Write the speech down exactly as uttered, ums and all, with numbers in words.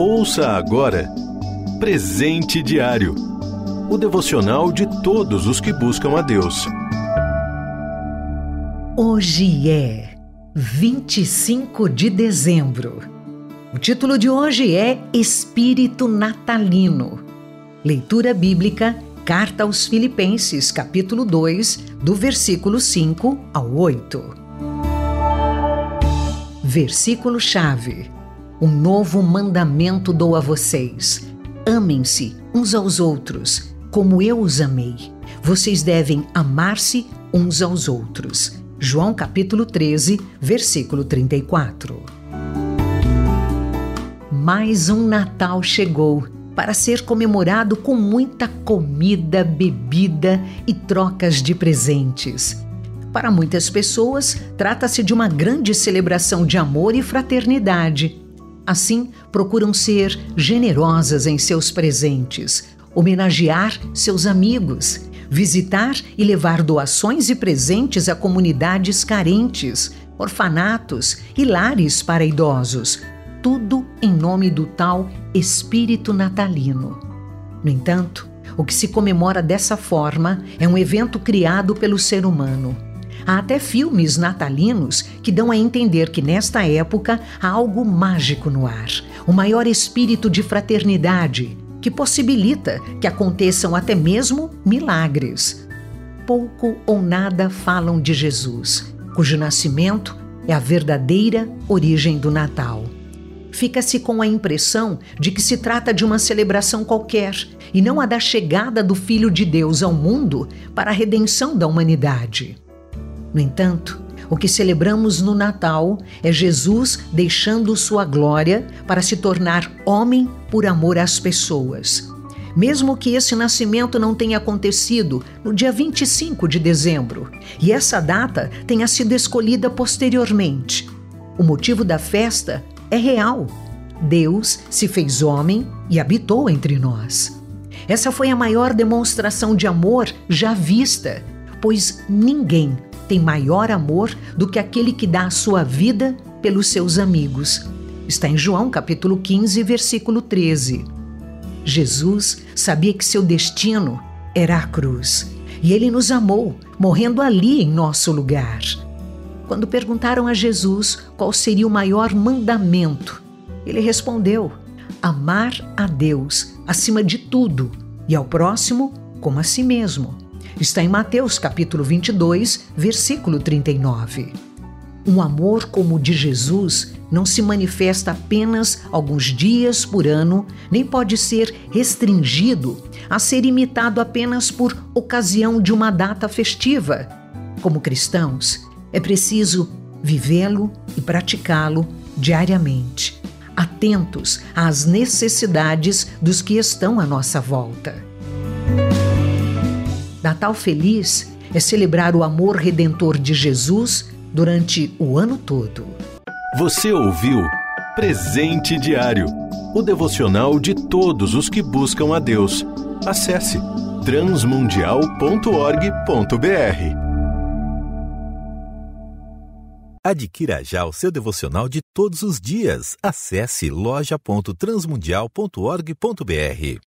Ouça agora Presente Diário, o devocional de todos os que buscam a Deus. Hoje é vinte e cinco de dezembro. O título de hoje é Espírito Natalino. Leitura bíblica, Carta aos Filipenses, capítulo dois, do versículo cinco ao oito. Versículo-chave. Um novo mandamento dou a vocês. Amem-se uns aos outros, como eu os amei. Vocês devem amar-se uns aos outros. João capítulo treze, versículo trinta e quatro. Mais um Natal chegou para ser comemorado com muita comida, bebida e trocas de presentes. Para muitas pessoas, trata-se de uma grande celebração de amor e fraternidade. Assim, procuram ser generosas em seus presentes, homenagear seus amigos, visitar e levar doações e presentes a comunidades carentes, orfanatos e lares para idosos, tudo em nome do tal Espírito Natalino. No entanto, o que se comemora dessa forma é um evento criado pelo ser humano. Há até filmes natalinos que dão a entender que nesta época há algo mágico no ar, o maior espírito de fraternidade, que possibilita que aconteçam até mesmo milagres. Pouco ou nada falam de Jesus, cujo nascimento é a verdadeira origem do Natal. Fica-se com a impressão de que se trata de uma celebração qualquer e não a da chegada do Filho de Deus ao mundo para a redenção da humanidade. No entanto, o que celebramos no Natal é Jesus deixando sua glória para se tornar homem por amor às pessoas. Mesmo que esse nascimento não tenha acontecido no dia vinte e cinco de dezembro, e essa data tenha sido escolhida posteriormente, o motivo da festa é real. Deus se fez homem e habitou entre nós. Essa foi a maior demonstração de amor já vista, pois ninguém tem maior amor do que aquele que dá a sua vida pelos seus amigos. Está em João capítulo quinze, versículo treze. Jesus sabia que seu destino era a cruz, e ele nos amou, morrendo ali em nosso lugar. Quando perguntaram a Jesus qual seria o maior mandamento, ele respondeu: amar a Deus acima de tudo e ao próximo como a si mesmo. Está em Mateus capítulo vinte e dois, versículo trinta e nove. Um amor como o de Jesus não se manifesta apenas alguns dias por ano, nem pode ser restringido a ser imitado apenas por ocasião de uma data festiva. Como cristãos, é preciso vivê-lo e praticá-lo diariamente, atentos às necessidades dos que estão à nossa volta. Natal Feliz é celebrar o amor redentor de Jesus durante o ano todo. Você ouviu Presente Diário, o devocional de todos os que buscam a Deus. Acesse transmundial ponto org ponto br. Adquira já o seu devocional de todos os dias. Acesse loja ponto transmundial ponto org ponto br.